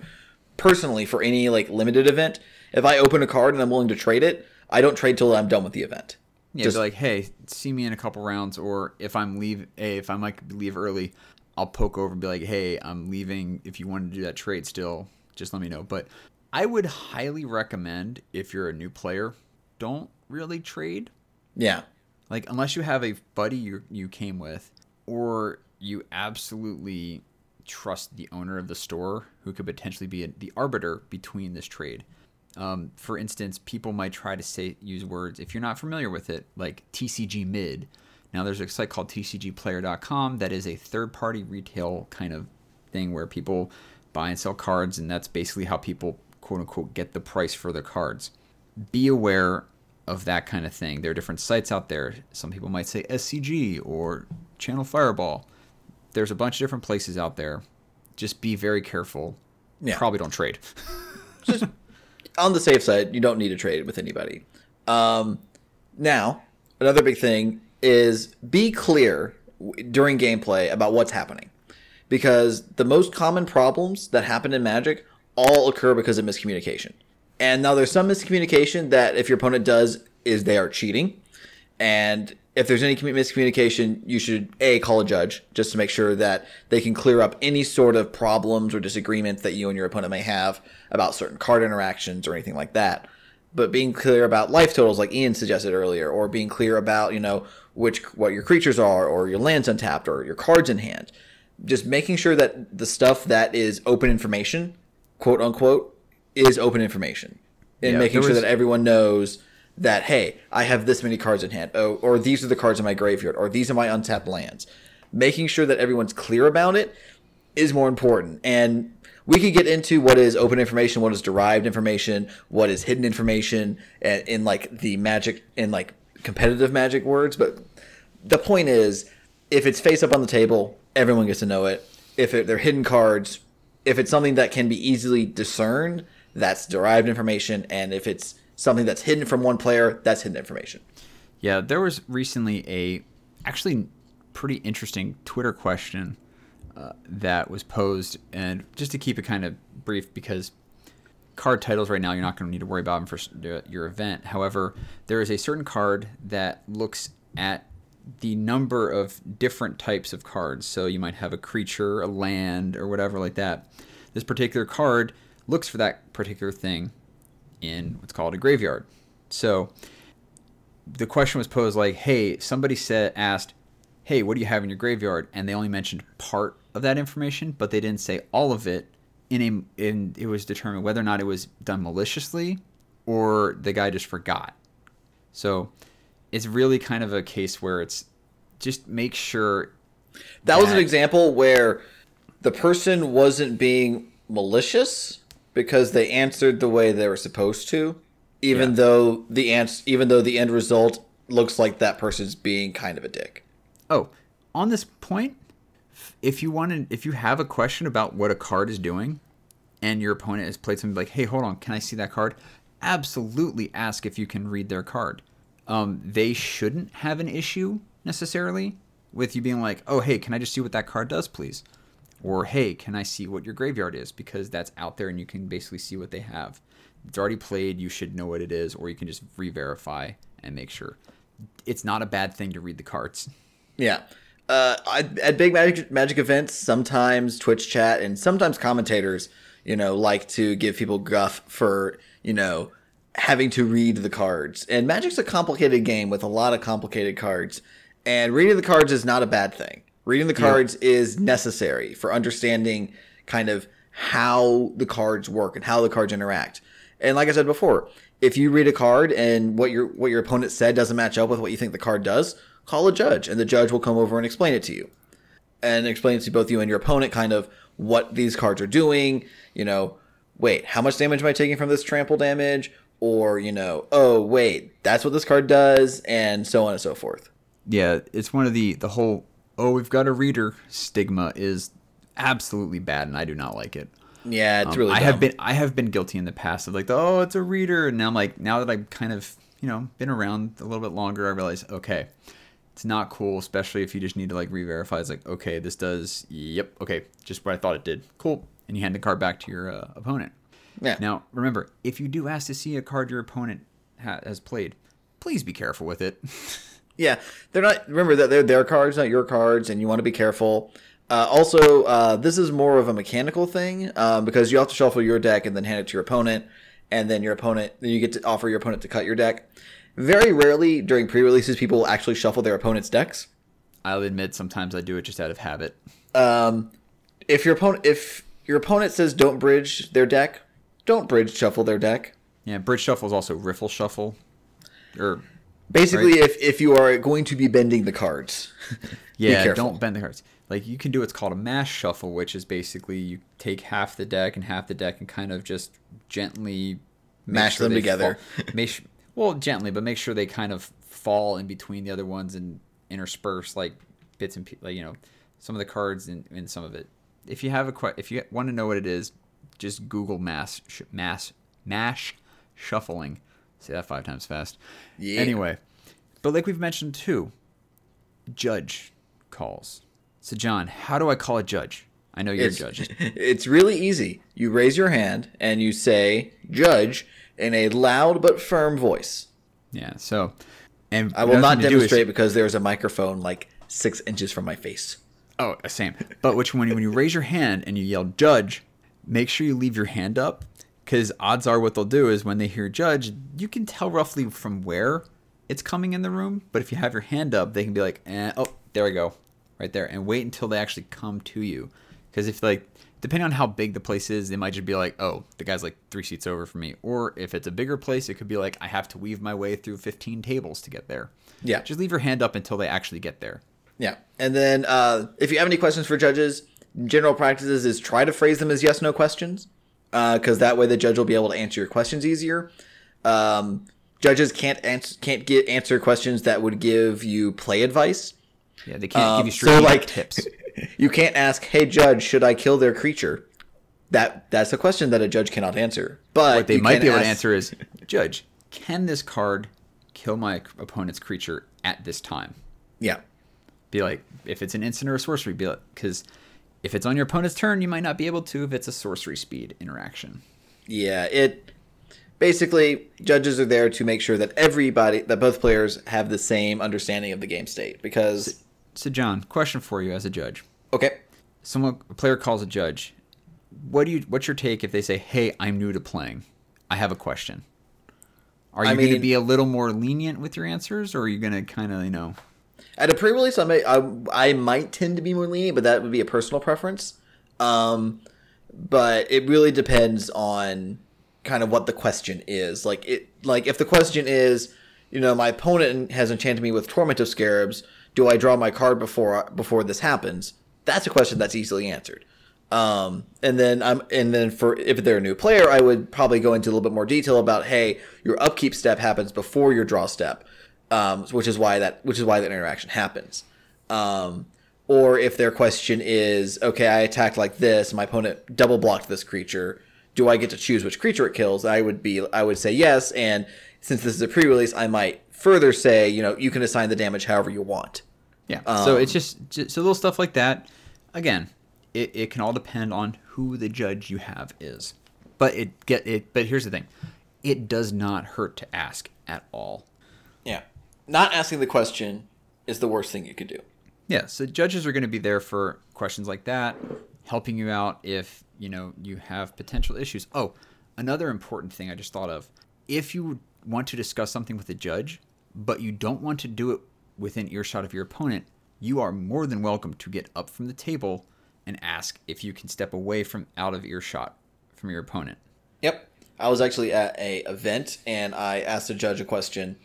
personally for any like limited event. If I open a card and I'm willing to trade it, I don't trade till I'm done with the event. Yeah, just like, hey, see me in a couple rounds, or if I'm early, I'll poke over and be like, hey, I'm leaving. If you want to do that trade still, just let me know. But I would highly recommend, if you're a new player, don't really trade. Yeah. Like, unless you have a buddy you came with, or you absolutely trust the owner of the store who could potentially be the arbiter between this trade. For instance, people might try to use words, if you're not familiar with it, like TCG mid. Now there's a site called tcgplayer.com that is a third-party retail kind of thing where people buy and sell cards, and that's basically how people, quote-unquote, get the price for their cards. Be aware of that kind of thing. There are different sites out there. Some people might say SCG or Channel Fireball. There's a bunch of different places out there. Just be very careful. Yeah. Probably don't trade. Just on the safe side, you don't need to trade with anybody. Now, another big thing is be clear during gameplay about what's happening, because the most common problems that happen in Magic all occur because of miscommunication. And now there's some miscommunication that if your opponent does is they are cheating. And if there's any miscommunication, you should, A, call a judge just to make sure that they can clear up any sort of problems or disagreements that you and your opponent may have about certain card interactions or anything like that. But being clear about life totals, like Ian suggested earlier, or being clear about, what your creatures are, or your lands untapped, or your cards in hand. Just making sure that the stuff that is open information, quote unquote, is open information. And making sure that everyone knows that, hey, I have this many cards in hand, or these are the cards in my graveyard, or these are my untapped lands. Making sure that everyone's clear about it is more important. And we could get into what is open information, what is derived information, what is hidden information in like the Magic, in like competitive Magic words. But the point is, if it's face up on the table, everyone gets to know it. If they're hidden cards, if it's something that can be easily discerned, that's derived information. And if it's something that's hidden from one player, that's hidden information. Yeah, there was recently a actually pretty interesting Twitter question that was posed. And just to keep it kind of brief, because card titles right now, you're not going to need to worry about them for your event. However, there is a certain card that looks at the number of different types of cards. So you might have a creature, a land, or whatever like that. This particular card looks for that particular thing in what's called a graveyard. So the question was posed like, hey, somebody asked, hey, what do you have in your graveyard? And they only mentioned part of that information, but they didn't say all of it. And it was determined whether or not it was done maliciously or the guy just forgot. So it's really kind of a case where it's just make sure. That was an example where the person wasn't being malicious because they answered the way they were supposed to, even though the end result looks like that person's being kind of a dick. Oh, on this point, if you have a question about what a card is doing and your opponent has played something like, hey, hold on, can I see that card? Absolutely ask if you can read their card. They shouldn't have an issue necessarily with you being like, oh, hey, can I just see what that card does, please? Or, hey, can I see what your graveyard is? Because that's out there and you can basically see what they have. It's already played. You should know what it is, or you can just re-verify and make sure. It's not a bad thing to read the cards. Yeah. At big Magic events, sometimes Twitch chat and sometimes commentators, like to give people guff for, having to read the cards. And Magic's a complicated game with a lot of complicated cards. And reading the cards is not a bad thing. Reading the cards is necessary for understanding kind of how the cards work and how the cards interact. And like I said before, if you read a card and what your opponent said doesn't match up with what you think the card does, call a judge, and the judge will come over and explain it to you. And explain it to both you and your opponent kind of what these cards are doing. Wait, how much damage am I taking from this trample damage? or, you know, oh, wait, that's what this card does, and so on and so forth. Yeah, it's one of the whole, oh, we've got a reader stigma is absolutely bad, and I do not like it. Yeah, it's really dumb. I have been guilty in the past of like, oh, it's a reader, and now I'm like, now that I've kind of, you know, been around a little bit longer, I realize, okay, it's not cool, especially if you just need to like re-verify. It's like, okay, this does, yep, okay, just what I thought it did, cool, and you hand the card back to your opponent. Yeah. Now remember, if you do ask to see a card your opponent has played, please be careful with it. Yeah, they're not. Remember that they're their cards, not your cards, and you want to be careful. Also, this is more of a mechanical thing because you have to shuffle your deck and then hand it to your opponent, and then your opponent, then you get to offer your opponent to cut your deck. Very rarely during pre-releases, people will actually shuffle their opponent's decks. I'll admit, sometimes I do it just out of habit. If your opponent says don't bridge their deck, don't bridge shuffle their deck. Yeah, bridge shuffle is also riffle shuffle, or basically, right? if you are going to be bending the cards, yeah, don't bend the cards. Like, you can do what's called a mash shuffle, which is basically you take half the deck and kind of just gently mash them together. Well, gently, but make sure they kind of fall in between the other ones and intersperse like bits and like, you know, some of the cards in some of it. If you have if you want to know what it is, just Google mash shuffling. Say that 5 times fast. Yeah. Anyway, but like we've mentioned too, judge calls. So, John, how do I call a judge? I know you're a judge. It's really easy. You raise your hand and you say judge in a loud but firm voice. Yeah, so... and I will not demonstrate because there's a microphone like 6 inches from my face. Oh, same. But when you raise your hand and you yell judge, make sure you leave your hand up, because odds are what they'll do is when they hear judge, you can tell roughly from where it's coming in the room. But if you have your hand up, they can be like, oh, there we go. Right there, and wait until they actually come to you, because if like depending on how big the place is, they might just be like, oh, the guy's like 3 seats over from me. Or if it's a bigger place, it could be like, I have to weave my way through 15 tables to get there. Yeah, just leave your hand up until they actually get there. Yeah, and then if you have any questions for judges, general practices is try to phrase them as yes no questions, because that way the judge will be able to answer your questions easier. Judges can't answer questions that would give you play advice. Yeah, they can't give you straight tips. You can't ask, hey, judge, should I kill their creature? That's a question that a judge cannot answer. But what they might be able to answer is, judge, can this card kill my opponent's creature at this time? Yeah. Be like, if it's an instant or a sorcery, be like, because if it's on your opponent's turn, you might not be able to if it's a sorcery speed interaction. Yeah, basically, judges are there to make sure that both players have the same understanding of the game state, because... So, John, question for you as a judge. Okay. A player calls a judge. What's your take if they say, hey, I'm new to playing. I have a question. Are you going to be a little more lenient with your answers, or are you going to kind of, you know... At a pre-release, I might tend to be more lenient, but that would be a personal preference. But it really depends on kind of what the question is. Like if the question is, you know, my opponent has enchanted me with Torment of Scarabs, do I draw my card before this happens? That's a question that's easily answered. And then if they're a new player, I would probably go into a little bit more detail about, hey, your upkeep step happens before your draw step, which is why that interaction happens. Or if their question is, okay, I attacked like this, my opponent double blocked this creature, do I get to choose which creature it kills? I would say yes, and since this is a pre-release, I might further say, you know, you can assign the damage however you want. Yeah. So it's just little stuff like that. Again, it can all depend on who the judge you have is. But here's the thing. It does not hurt to ask at all. Yeah. Not asking the question is the worst thing you could do. Yeah, so judges are going to be there for questions like that, helping you out if, you know, you have potential issues. Oh, another important thing I just thought of. If you want to discuss something with a judge, but you don't want to do it within earshot of your opponent, you are more than welcome to get up from the table and ask if you can step away from out of earshot from your opponent. Yep. I was actually at an event and I asked the judge a question,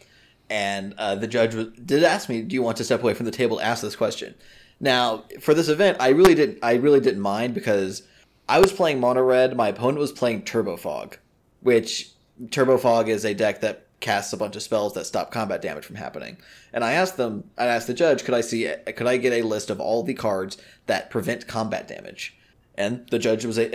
and the judge did ask me, do you want to step away from the table to ask this question? Now, for this event, I really didn't mind because I was playing Mono Red. My opponent was playing Turbo Fog, which Turbo Fog is a deck that casts a bunch of spells that stop combat damage from happening. And I asked the judge, could I get a list of all the cards that prevent combat damage? And the judge was, that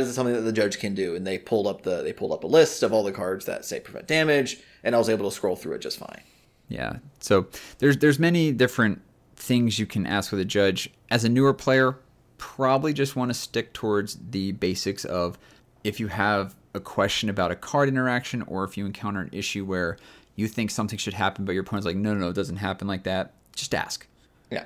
is something that the judge can do. And they pulled up a list of all the cards that say prevent damage, and I was able to scroll through it just fine. Yeah. So there's many different things you can ask with a judge. As a newer player, probably just want to stick towards the basics of, if you have a question about a card interaction, or if you encounter an issue where you think something should happen, but your opponent's like, no, it doesn't happen like that, just ask. Yeah.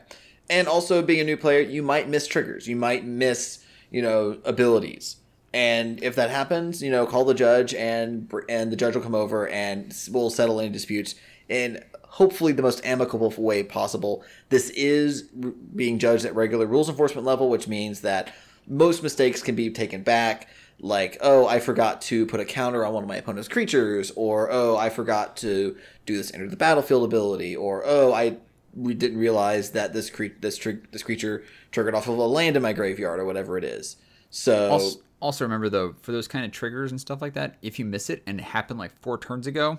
And also, being a new player, you might miss triggers. You might miss, abilities. And if that happens, call the judge, and the judge will come over and we'll settle any disputes in hopefully the most amicable way possible. This is being judged at regular rules enforcement level, which means that most mistakes can be taken back. Like, oh, I forgot to put a counter on one of my opponent's creatures, or, oh, I forgot to do this enter the battlefield ability, or, oh, we didn't realize that this creature triggered off of a land in my graveyard, or whatever it is. So also remember, though, for those kind of triggers and stuff like that, if you miss it and it happened like 4 turns ago,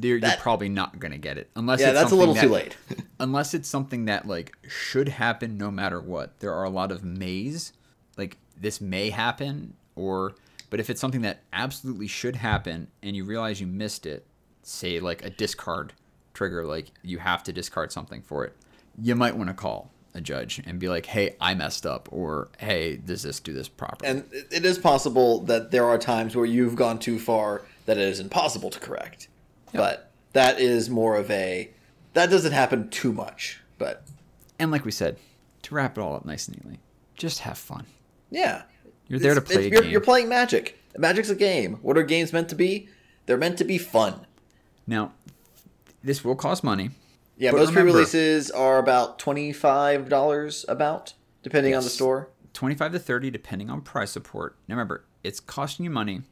you're probably not going to get it. Unless that's a little too late. Unless it's something that like should happen no matter what. There are a lot of mays, like this may happen, but if it's something that absolutely should happen and you realize you missed it, say like a discard trigger, like you have to discard something for it, you might want to call a judge and be like, hey, I messed up, or hey, does this do this properly? And it is possible that there are times where you've gone too far that it is impossible to correct. Yep. But that is more of that doesn't happen too much. And like we said, to wrap it all up nice and neatly, just have fun. Yeah. You're there to play a game. You're playing Magic. Magic's a game. What are games meant to be? They're meant to be fun. Now, this will cost money. Yeah, most pre-releases are about $25, depending on the store. 25 to 30, depending on price support. Now remember, it's costing you money,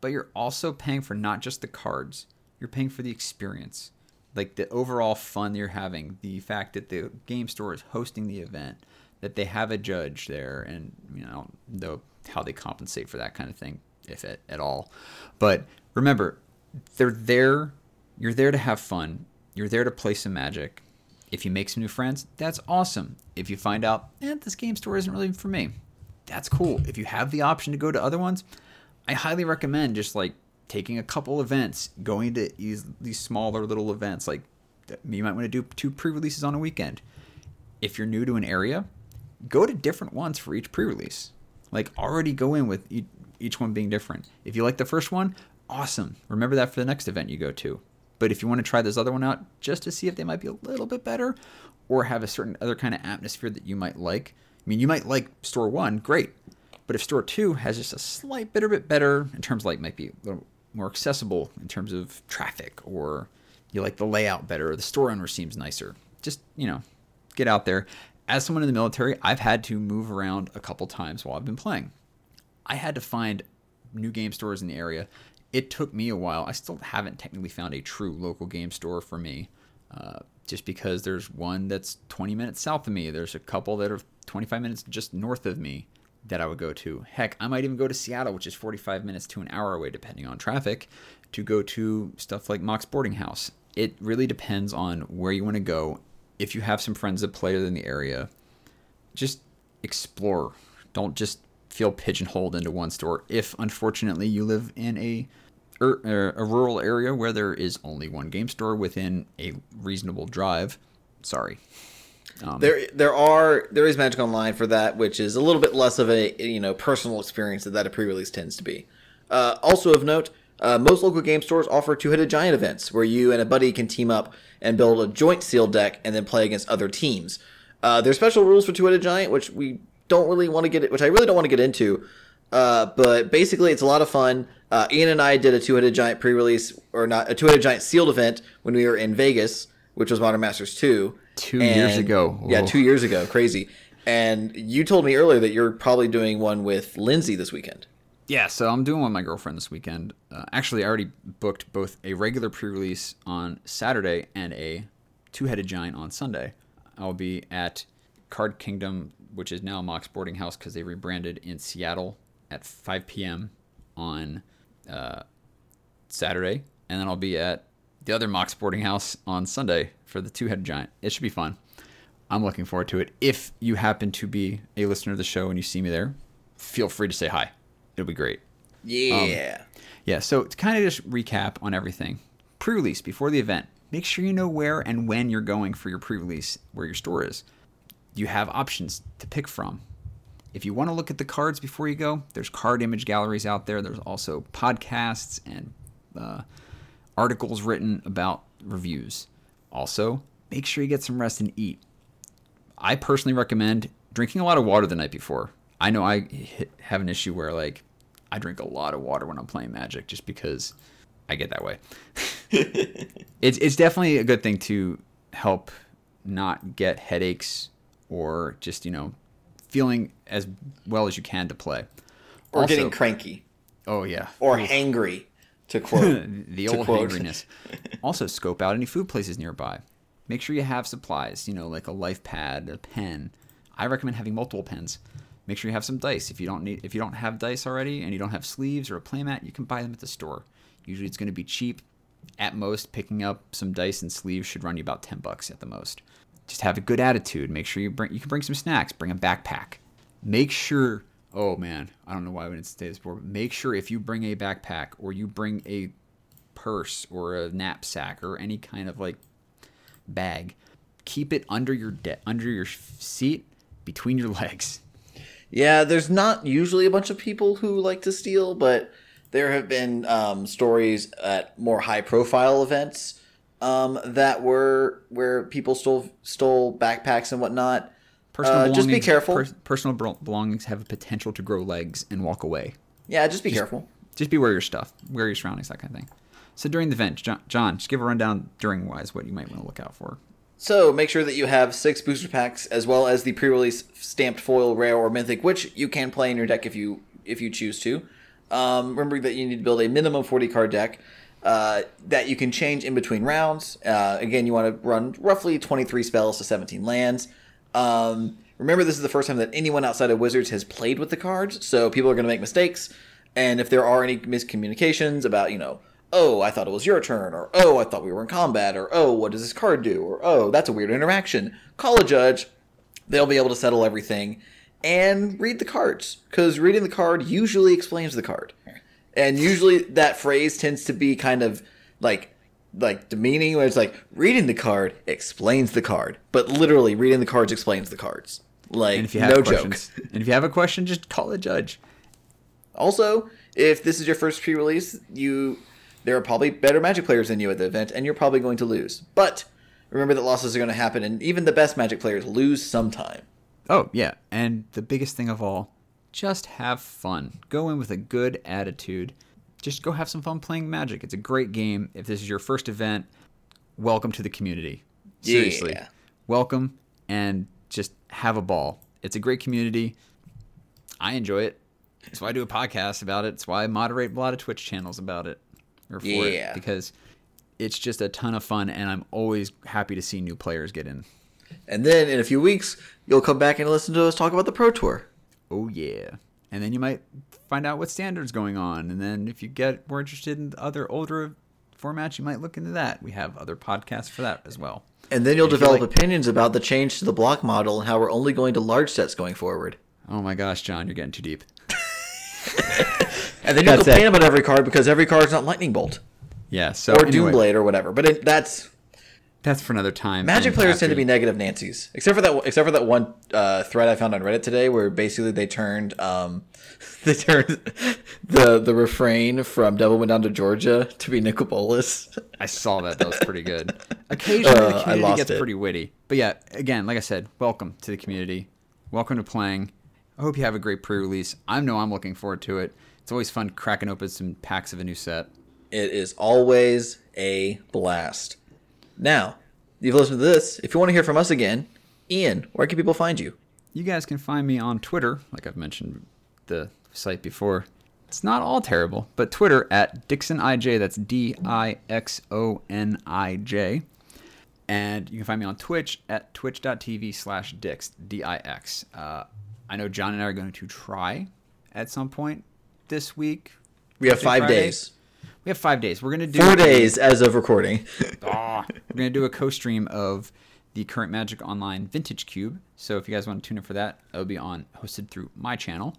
but you're also paying for not just the cards. You're paying for the experience, like the overall fun you're having, the fact that the game store is hosting the event, that they have a judge there, and I don't know how they compensate for that kind of thing, if at all. But remember, they're there. You're there to have fun. You're there to play some Magic. If you make some new friends, that's awesome. If you find out, this game store isn't really for me, that's cool. If you have the option to go to other ones, I highly recommend just like taking a couple events, going to these smaller little events. Like, you might want to do 2 pre-releases on a weekend. If you're new to an area, go to different ones for each pre-release. Like, already go in with each one being different. If you like the first one, awesome. Remember that for the next event you go to. But if you want to try this other one out just to see if they might be a little bit better or have a certain other kind of atmosphere that you might like. I mean, you might like Store 1, great. But if Store 2 has just a slight bit better in terms of like, might be a little more accessible in terms of traffic, or you like the layout better, or the store owner seems nicer, just, get out there. As someone in the military, I've had to move around a couple times while I've been playing. I had to find new game stores in the area. It took me a while. I still haven't technically found a true local game store for me, just because there's one that's 20 minutes south of me. There's a couple that are 25 minutes just north of me that I would go to. Heck, I might even go to Seattle, which is 45 minutes to an hour away, depending on traffic, to go to stuff like Mox Boarding House. It really depends on where you want to go. If you have some friends that play in the area, just explore. Don't just feel pigeonholed into one store if, unfortunately, you live in a rural area where there is only one game store within a reasonable drive. Sorry. There is Magic Online for that, which is a little bit less of a personal experience that a pre-release tends to be. Also of note, most local game stores offer two-headed giant events where you and a buddy can team up and build a joint sealed deck and then play against other teams. There's special rules for two-headed giant, which I really don't want to get into. But basically, it's a lot of fun. Ian and I did a two-headed giant pre-release, or not a two-headed giant sealed event when we were in Vegas, which was Modern Masters 2. 2 years ago. Whoa. Yeah, 2 years ago. Crazy. And you told me earlier that you're probably doing one with Lindsay this weekend. Yeah, so I'm doing one with my girlfriend this weekend. Actually, I already booked both a regular pre-release on Saturday and a two-headed giant on Sunday. I'll be at Card Kingdom, which is now Mox Boarding House because they rebranded, in Seattle at 5 p.m. on Saturday, and then I'll be at the other Mox Boarding House on Sunday for the Two-Headed Giant. It should be fun. I'm looking forward to it. If you happen to be a listener of the show and you see me there, feel free to say hi. It'll be great. Yeah. Yeah, so to kind of just recap on everything, pre-release before the event, make sure you know where and when you're going for your pre-release, where your store is. You have options to pick from. If you want to look at the cards before you go, there's card image galleries out there. There's also podcasts and articles written about reviews. Also, make sure you get some rest and eat. I personally recommend drinking a lot of water the night before. I know I have an issue where, like, I drink a lot of water when I'm playing Magic just because I get that way. It's definitely a good thing to help not get headaches or just, you know, feeling as well as you can to play. Or also, getting cranky. Oh, yeah. Or hangry, to quote. the old hangriness. Also, scope out any food places nearby. Make sure you have supplies, you know, like a life pad, a pen. I recommend having multiple pens. Make sure you have some dice. If you don't have dice already and you don't have sleeves or a playmat, you can buy them at the store. Usually it's going to be cheap. At most, picking up some dice and sleeves should run you about $10 at the most. Just have a good attitude. Make sure you can bring some snacks. Bring a backpack. Make sure, oh man, I don't know why we didn't say this before, but make sure if you bring a backpack or you bring a purse or a knapsack or any kind of like bag, keep it under your seat between your legs. Yeah, there's not usually a bunch of people who like to steal, but there have been stories at more high-profile events that were where people stole backpacks and whatnot. Just be careful. Personal belongings have a potential to grow legs and walk away. Yeah, just be careful. Just beware your stuff, wear your surroundings, that kind of thing. So during the event, John, just give a rundown during-wise what you might want to look out for. So make sure that you have 6 booster packs as well as the pre-release stamped foil, rare, or mythic, which you can play in your deck if you choose to. Remember that you need to build a minimum 40-card deck that you can change in between rounds. Again, you want to run roughly 23 spells to 17 lands. Remember, this is the first time that anyone outside of Wizards has played with the cards, so people are going to make mistakes. And if there are any miscommunications about, you know, oh, I thought it was your turn, or oh, I thought we were in combat, or oh, what does this card do, or oh, that's a weird interaction, call a judge. They'll be able to settle everything. And read the cards, because reading the card usually explains the card. And usually that phrase tends to be kind of like demeaning, where it's like, reading the card explains the card. But literally, reading the cards explains the cards. Like, no joke. And if you have a question, just call a judge. Also, if this is your first pre-release, there are probably better Magic players than you at the event, and you're probably going to lose. But remember that losses are going to happen, and even the best Magic players lose sometime. Oh, yeah. And the biggest thing of all, just have fun. Go in with a good attitude. Just go have some fun playing Magic. It's a great game. If this is your first event, welcome to the community. Seriously. Yeah. Welcome, and just have a ball. It's a great community. I enjoy it. That's why I do a podcast about it. It's why I moderate a lot of Twitch channels about it. Or for it, because it's just a ton of fun, and I'm always happy to see new players get in. And then in a few weeks, you'll come back and listen to us talk about the Pro Tour. Oh, yeah. And then you might find out what standard's going on. And then if you get more interested in other older formats, you might look into that. We have other podcasts for that as well. And then you'll develop opinions about the change to the block model and how we're only going to large sets going forward. Oh, my gosh, John, you're getting too deep. And then you'll complain about every card because every card's not Lightning Bolt. Yeah. So or anyway, Doomblade or whatever. But that's for another time. Magic players tend to be negative Nancies, except for that one thread I found on Reddit today, where basically they turned the refrain from "Devil Went Down to Georgia" to be Nicol Bolas. I saw that. That was pretty good. Occasionally, the community gets pretty witty. But yeah, again, like I said, welcome to the community. Welcome to playing. I hope you have a great pre-release. I know I'm looking forward to it. It's always fun cracking open some packs of a new set. It is always a blast. Now, you've listened to this. If you want to hear from us again, Ian, where can people find you? You guys can find me on Twitter, like I've mentioned the site before. It's not all terrible, but Twitter at DixonIJ, that's DIXONIJ. And you can find me on Twitch at twitch.tv/Dix, DIX. I know John and I are going to try at some point this week. We have Friday, 5 days. We have 5 days. We're going to do 4 days as of recording. We're going to do a co-stream of the current Magic Online Vintage Cube. So if you guys want to tune in for that, it'll be on hosted through my channel.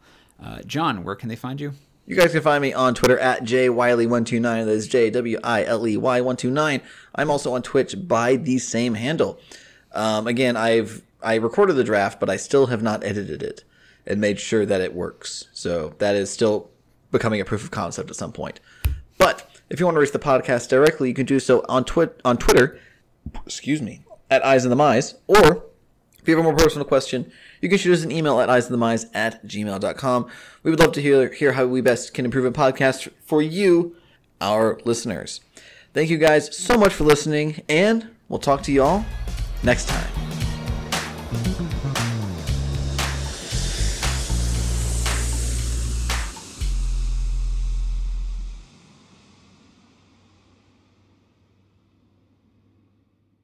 John, where can they find you? You guys can find me on Twitter at jwiley129. That is JWILEY129. I'm also on Twitch by the same handle. Again, I recorded the draft, but I still have not edited it and made sure that it works. So that is still becoming a proof of concept at some point. But if you want to reach the podcast directly, you can do so on Twitter, at Eyes of the Mize, or if you have a more personal question, you can shoot us an email at eyesofthemize@gmail.com. We would love to hear how we best can improve a podcast for you, our listeners. Thank you guys so much for listening, and we'll talk to you all next time.